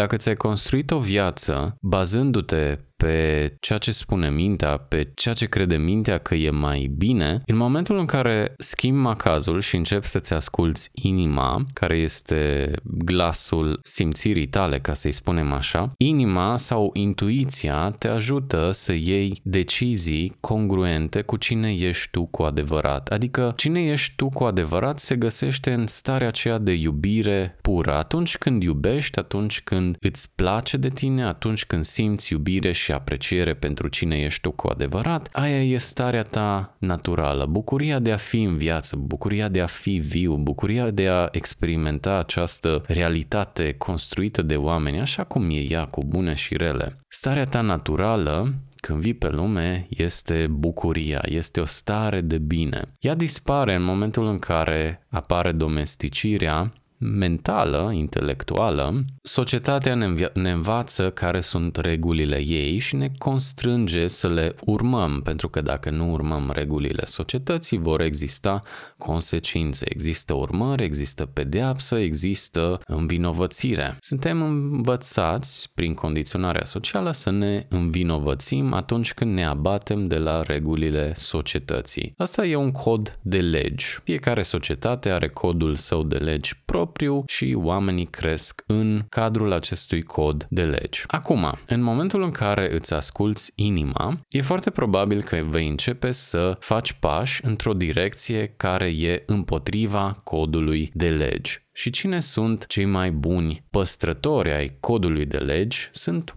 Dacă ți-ai construit o viață bazându-te pe ceea ce spune mintea, pe ceea ce crede mintea că e mai bine, în momentul în care schimbi macazul și începi să-ți asculți inima, care este glasul simțirii tale, ca să-i spunem așa, inima sau intuiția te ajută să iei decizii congruente cu cine ești tu cu adevărat. Adică cine ești tu cu adevărat se găsește în starea aceea de iubire pură. Atunci când iubești, atunci când îți place de tine, atunci când simți iubire și apreciere pentru cine ești tu cu adevărat, aia e starea ta naturală, bucuria de a fi în viață, bucuria de a fi viu, bucuria de a experimenta această realitate construită de oameni, așa cum e ea, cu bune și rele. Starea ta naturală, când vii pe lume, este bucuria, este o stare de bine. Ea dispare în momentul în care apare domesticirea mentală, intelectuală. Societatea ne învață care sunt regulile ei și ne constrânge să le urmăm, pentru că dacă nu urmăm regulile societății, vor exista consecințe. Există urmări, există pedeapsă, există învinovățire. Suntem învățați prin condiționarea socială să ne învinovățim atunci când ne abatem de la regulile societății. Asta e un cod de legi. Fiecare societate are codul său de legi propriu și oamenii cresc în cadrul acestui cod de legi. Acum, în momentul în care îți asculți inima, e foarte probabil că vei începe să faci pași într-o direcție care e împotriva codului de legi. Și cine sunt cei mai buni păstrători ai codului de legi? Sunt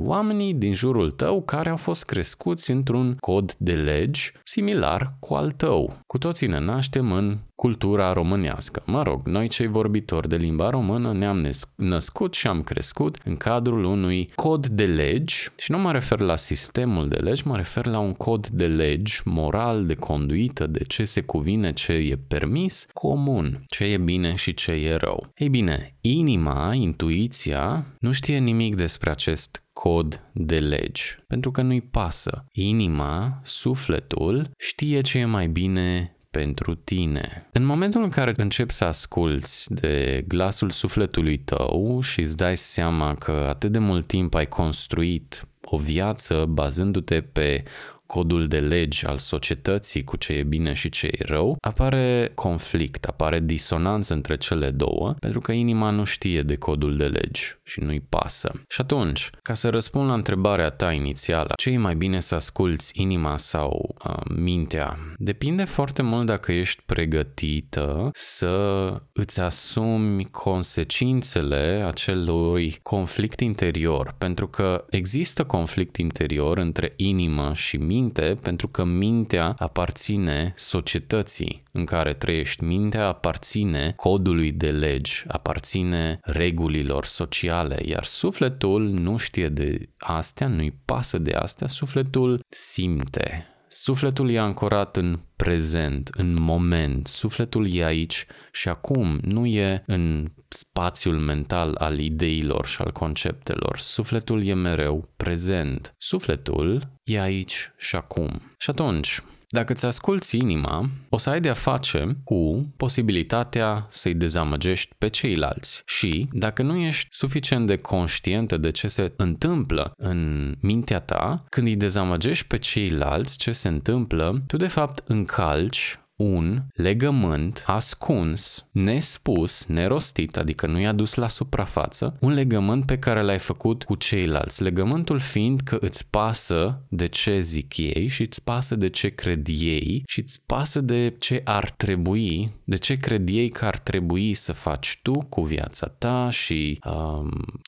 oamenii din jurul tău care au fost crescuți într-un cod de legi similar cu al tău. Cu toții ne naștem în cultura românească. Mă rog, noi cei vorbitori de limba română ne-am născut și am crescut în cadrul unui cod de legi, și nu mă refer la sistemul de legi, mă refer la un cod de legi moral, de conduită, de ce se cuvine, ce e permis, comun, ce e bine și ce e rău. Ei bine, inima, intuiția, nu știe nimic despre acest cod de legi, pentru că nu-i pasă. Inima, sufletul, știe ce e mai bine pentru tine. În momentul în care începi să asculți de glasul sufletului tău și îți dai seama că atât de mult timp ai construit o viață bazându-te pe codul de legi al societății, cu ce e bine și ce e rău, apare conflict, apare disonanță între cele două, pentru că inima nu știe de codul de legi și nu-i pasă. Și atunci, ca să răspund la întrebarea ta inițială, ce e mai bine să asculți inima sau mintea? Depinde foarte mult dacă ești pregătită să îți asumi consecințele acelui conflict interior, pentru că există conflict interior între inimă și minte, pentru că mintea aparține societății în care trăiești. Mintea aparține codului de legi, aparține regulilor sociale, iar sufletul nu știe de astea, nu-i pasă de astea, sufletul simte. Sufletul e ancorat în prezent, în moment. Sufletul e aici și acum, nu e în spațiul mental al ideilor și al conceptelor. Sufletul e mereu prezent. Sufletul e aici și acum. Și atunci, dacă îți asculți inima, o să ai de-a face cu posibilitatea să-i dezamăgești pe ceilalți. Și dacă nu ești suficient de conștientă de ce se întâmplă în mintea ta, când îi dezamăgești pe ceilalți, ce se întâmplă, tu de fapt încalci un legământ ascuns, nespus, nerostit, adică nu i-a dus la suprafață, un legământ pe care l-ai făcut cu ceilalți. Legământul fiind că îți pasă de ce zic ei și îți pasă de ce cred ei și îți pasă de ce ar trebui, de ce cred ei că ar trebui să faci tu cu viața ta și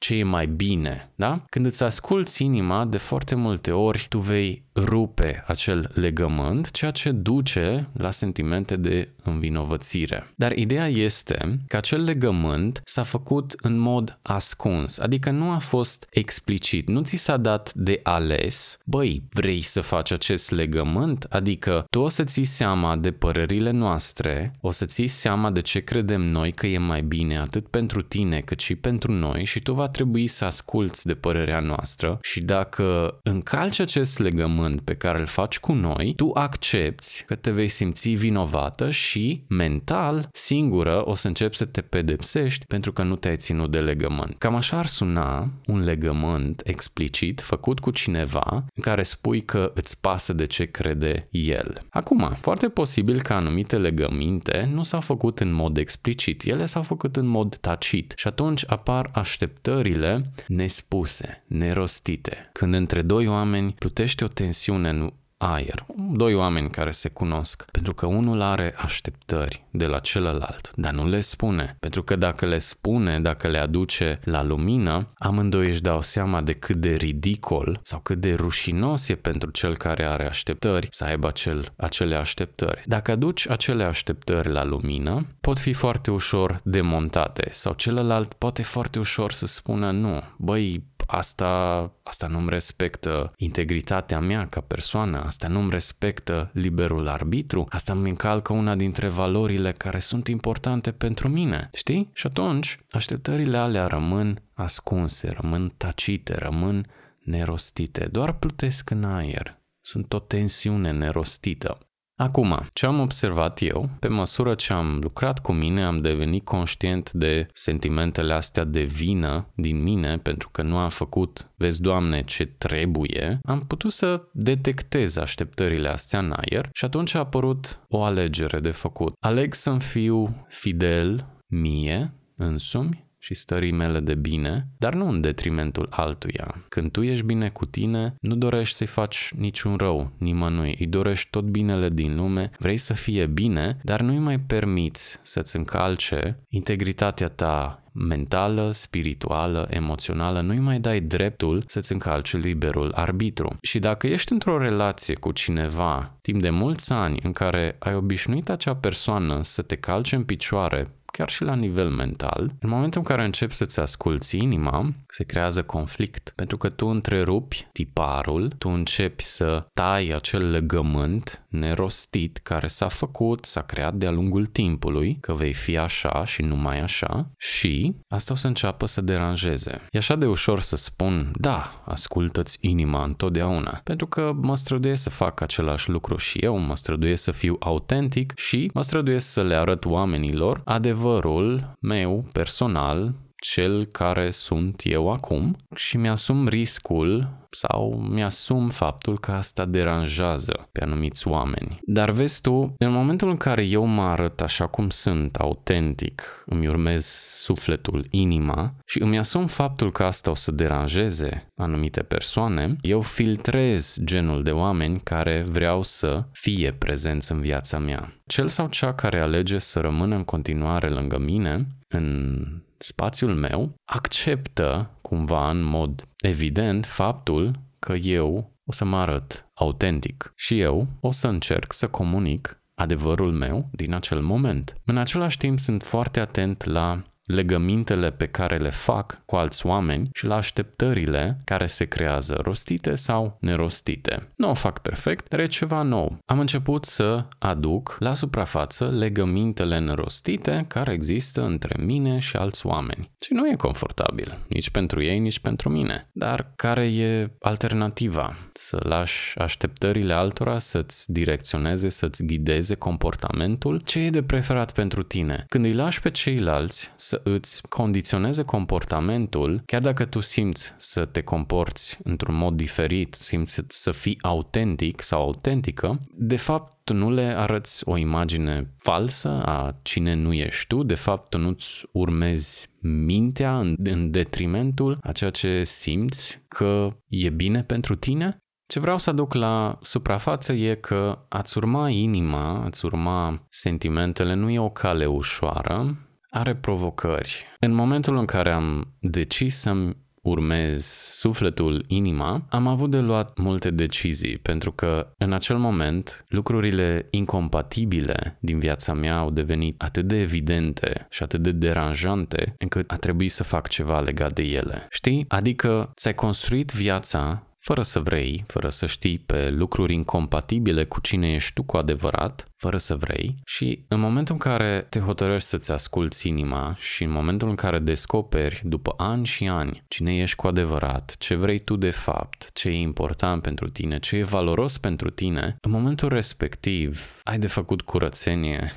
ce e mai bine, da? Când îți asculți inima, de foarte multe ori tu vei rupe acel legământ, ceea ce duce la sentimente de învinovățire. Dar ideea este că acel legământ s-a făcut în mod ascuns, adică nu a fost explicit, nu ți s-a dat de ales, băi, vrei să faci acest legământ? Adică tu o să ții seama de părerile noastre, o să ții seama de ce credem noi că e mai bine atât pentru tine cât și pentru noi și tu va trebui să asculți de părerea noastră și dacă încalci acest legământ pe care îl faci cu noi, tu accepti că te vei simți vinovată și mental singură o să începi să te pedepsești pentru că nu te-ai ținut de legământ. Cam așa ar suna un legământ explicit făcut cu cineva în care spui că îți pasă de ce crede el. Acum, foarte posibil că anumite legăminte nu s-au făcut în mod explicit, ele s-au făcut în mod tacit și atunci apar așteptările nespuse, nerostite. Când între doi oameni plutește o tensiune în aer. Doi oameni care se cunosc, pentru că unul are așteptări de la celălalt, dar nu le spune. Pentru că dacă le spune, dacă le aduce la lumină, amândoi își dau seama de cât de ridicol sau cât de rușinos e pentru cel care are așteptări să aibă acele așteptări. Dacă aduci acele așteptări la lumină, pot fi foarte ușor demontate sau celălalt poate foarte ușor să spună nu, băi, Asta nu-mi respectă integritatea mea ca persoană, asta nu-mi respectă liberul arbitru, asta îmi încalcă una dintre valorile care sunt importante pentru mine, știi? Și atunci așteptările alea rămân ascunse, rămân tacite, rămân nerostite, doar plutesc în aer, sunt o tensiune nerostită. Acum, ce am observat eu, pe măsură ce am lucrat cu mine, am devenit conștient de sentimentele astea de vină din mine, pentru că nu am făcut, vezi Doamne, ce trebuie, am putut să detectez așteptările astea în aer și atunci a apărut o alegere de făcut. Aleg să-mi fiu fidel mie însumi și stării mele de bine, dar nu în detrimentul altuia. Când tu ești bine cu tine, nu dorești să-i faci niciun rău nimănui, îi dorești tot binele din lume, vrei să fie bine, dar nu-i mai permiți să-ți încalce integritatea ta mentală, spirituală, emoțională, nu-i mai dai dreptul să-ți încalci liberul arbitru. Și dacă ești într-o relație cu cineva timp de mulți ani în care ai obișnuit acea persoană să te calce în picioare, chiar și la nivel mental, în momentul în care începi să-ți asculți inima, se creează conflict, pentru că tu întrerupi tiparul, tu începi să tai acel legământ nerostit care s-a făcut, s-a creat de-a lungul timpului, că vei fi așa și numai așa, și asta o să înceapă să deranjeze. E așa de ușor să spun, da, ascultă-ți inima întotdeauna, pentru că mă străduiesc să fac același lucru și eu, mă străduiesc să fiu autentic și mă străduiesc să le arăt oamenilor adevărul meu personal, cel care sunt eu acum, și mi-asum riscul sau mi-asum faptul că asta deranjează pe anumiți oameni. Dar vezi tu, în momentul în care eu mă arăt așa cum sunt, autentic, îmi urmez sufletul, inima și îmi asum faptul că asta o să deranjeze anumite persoane, eu filtrez genul de oameni care vreau să fie prezenți în viața mea. Cel sau cea care alege să rămână în continuare lângă mine, în spațiul meu, acceptă cumva în mod evident faptul că eu o să mă arăt autentic și eu o să încerc să comunic adevărul meu din acel moment. În același timp sunt foarte atent la legămintele pe care le fac cu alți oameni și la așteptările care se creează, rostite sau nerostite. Nu o fac perfect, dar e ceva nou. Am început să aduc la suprafață legămintele nerostite care există între mine și alți oameni. Și nu e confortabil, nici pentru ei, nici pentru mine. Dar care e alternativa? Să lași așteptările altora să-ți direcționeze, să-ți ghideze comportamentul? Ce e de preferat pentru tine? Când îi lași pe ceilalți să îți condiționeze comportamentul, chiar dacă tu simți să te comporți într-un mod diferit, simți să fii autentic sau autentică, de fapt tu nu le arăți o imagine falsă a cine nu ești tu, de fapt tu nu-ți urmezi mintea în detrimentul a ceea ce simți că e bine pentru tine. Ce vreau să aduc la suprafață e că a-ți urma inima, a-ți urma sentimentele nu e o cale ușoară, are provocări. În momentul în care am decis să-mi urmez sufletul, inima, am avut de luat multe decizii, pentru că în acel moment lucrurile incompatibile din viața mea au devenit atât de evidente și atât de deranjante, încât a trebuit să fac ceva legat de ele. Știi? Adică ți-ai construit viața fără să vrei, fără să știi, pe lucruri incompatibile cu cine ești tu cu adevărat, fără să vrei și în momentul în care te hotărăști să-ți asculți inima și în momentul în care descoperi după ani și ani cine ești cu adevărat, ce vrei tu de fapt, ce e important pentru tine, ce e valoros pentru tine, în momentul respectiv ai de făcut curățenie,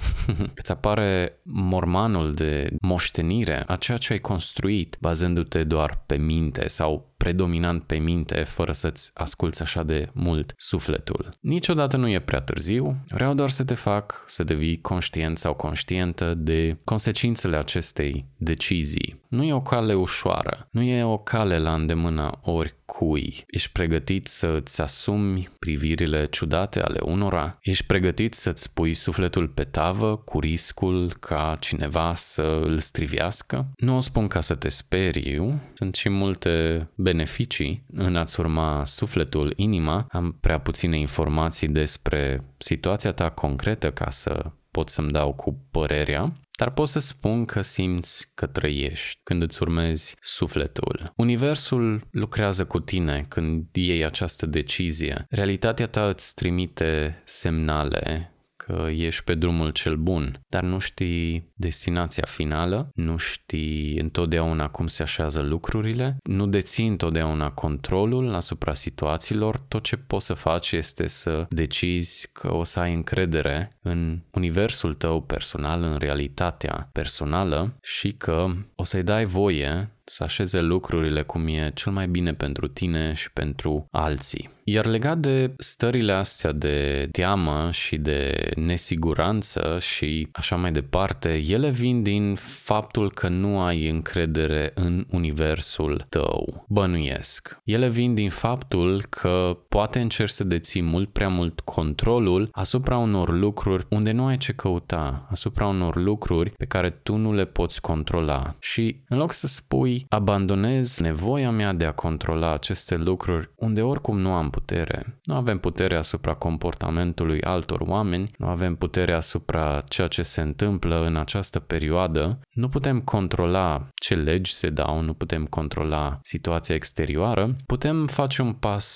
îți apare mormanul de moștenire a ceea ce ai construit bazându-te doar pe minte sau predominant pe minte, fără să-ți asculți așa de mult sufletul. Niciodată nu e prea târziu, vreau doar să te fac să devii conștient sau conștientă de consecințele acestei decizii. Nu e o cale ușoară, nu e o cale la îndemâna oricui. Ești pregătit să-ți asumi privirile ciudate ale unora? Ești pregătit să-ți pui sufletul pe tavă cu riscul ca cineva să îl strivească? Nu o spun ca să te speriu, sunt și multe beneficii în a-ți urma sufletul, inima. Am prea puține informații despre situația ta concretă ca să pot să-mi dau cu părerea, dar pot să spun că simți că trăiești când îți urmezi sufletul. Universul lucrează cu tine când iei această decizie. Realitatea ta îți trimite semnale că ești pe drumul cel bun, dar nu știi destinația finală, nu știi întotdeauna cum se așează lucrurile, nu deții întotdeauna controlul asupra situațiilor, tot ce poți să faci este să decizi că o să ai încredere în universul tău personal, în realitatea personală și că o să-i dai voie să așeze lucrurile cum e cel mai bine pentru tine și pentru alții. Iar legat de stările astea de teamă și de nesiguranță și așa mai departe, ele vin din faptul că nu ai încredere în universul tău, bănuiesc. Ele vin din faptul că poate încerci să deții mult prea mult controlul asupra unor lucruri unde nu ai ce căuta, asupra unor lucruri pe care tu nu le poți controla. Și în loc să spui abandonez nevoia mea de a controla aceste lucruri unde oricum nu am putere. Nu avem putere asupra comportamentului altor oameni, nu avem putere asupra ceea ce se întâmplă în această perioadă, nu putem controla ce legi se dau, nu putem controla situația exterioară, putem face un pas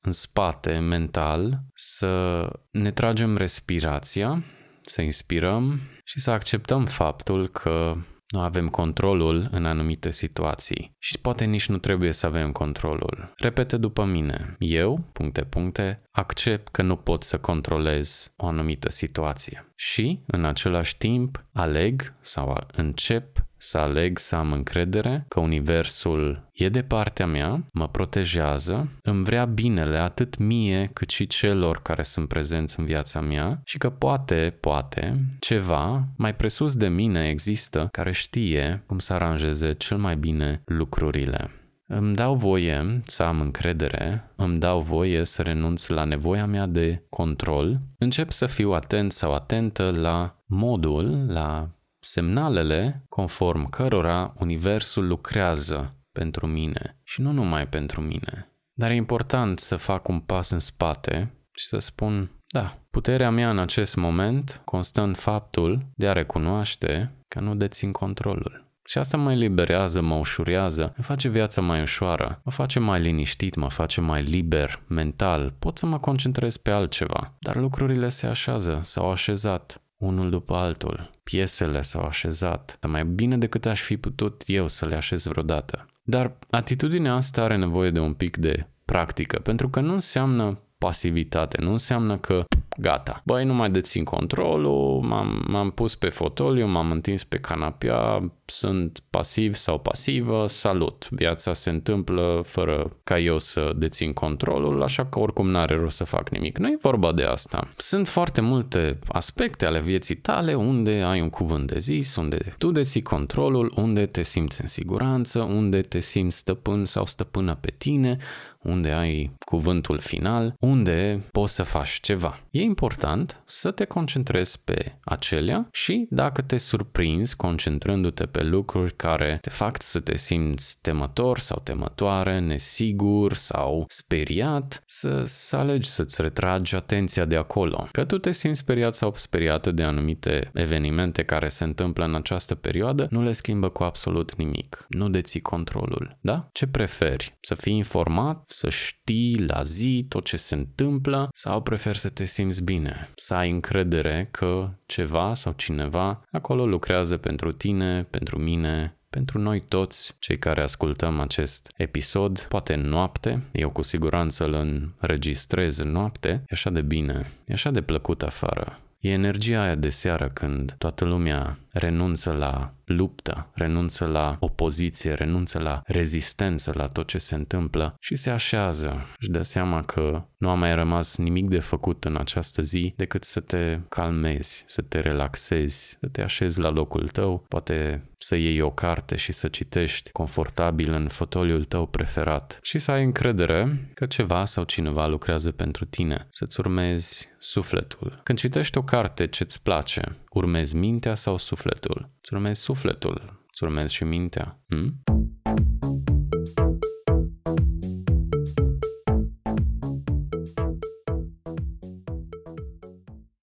în spate mental, să ne tragem respirația, să inspirăm și să acceptăm faptul că nu avem controlul în anumite situații și poate nici nu trebuie să avem controlul. Repete după mine. Eu, accept că nu pot să controlez o anumită situație și, în același timp, aleg sau încep să aleg să am încredere că universul e de partea mea, mă protejează, îmi vrea binele atât mie cât și celor care sunt prezenți în viața mea și că poate, ceva mai presus de mine există care știe cum să aranjeze cel mai bine lucrurile. Îmi dau voie să am încredere, îmi dau voie să renunț la nevoia mea de control, încep să fiu atent sau atentă la modul, la semnalele conform cărora universul lucrează pentru mine și nu numai pentru mine. Dar e important să fac un pas în spate și să spun, da, puterea mea în acest moment constă în faptul de a recunoaște că nu dețin controlul. Și asta mă eliberează, mă ușurează, îmi face viața mai ușoară, mă face mai liniștit, mă face mai liber, mental, pot să mă concentrez pe altceva. Dar lucrurile se așează, s-au așezat, unul după altul. Piesele s-au așezat, dar mai bine decât aș fi putut eu să le așez vreodată. Dar atitudinea asta are nevoie de un pic de practică, pentru că nu înseamnă pasivitate, nu înseamnă că gata, băi, nu mai dețin controlul, m-am pus pe fotoliu, m-am întins pe canapea, sunt pasiv sau pasivă, salut, viața se întâmplă fără ca eu să dețin controlul, așa că oricum n-are rost să fac nimic. Nu e vorba de asta. Sunt foarte multe aspecte ale vieții tale unde ai un cuvânt de zis, unde tu deții controlul, unde te simți în siguranță, unde te simți stăpân sau stăpână pe tine, unde ai cuvântul final, unde poți să faci ceva. E important să te concentrezi pe acelea și dacă te surprinzi concentrându-te pe lucruri care te fac să te simți temător sau temătoare, nesigur sau speriat, să alegi să-ți retragi atenția de acolo. Că tu te simți speriat sau speriată de anumite evenimente care se întâmplă în această perioadă, nu le schimbă cu absolut nimic. Nu deții controlul, da? Ce preferi? Să fii informat, să știi la zi tot ce se întâmplă sau preferi să te simți vezi bine, să ai încredere că ceva sau cineva acolo lucrează pentru tine, pentru mine, pentru noi toți cei care ascultăm acest episod, poate în noapte. Eu cu siguranță îl înregistrez în noapte, e așa de bine, e așa de plăcut afară. E energia aia de seară când toată lumea renunță la luptă, renunță la opoziție, renunță la rezistență la tot ce se întâmplă și se așează. Își dă seama că nu a mai rămas nimic de făcut în această zi decât să te calmezi, să te relaxezi, să te așezi la locul tău, poate să iei o carte și să citești confortabil în fotoliul tău preferat și să ai încredere că ceva sau cineva lucrează pentru tine, să-ți urmezi sufletul. Când citești o carte ce-ți place, urmezi mintea sau sufletul? Îți urmezi sufletul, îți urmezi și mintea.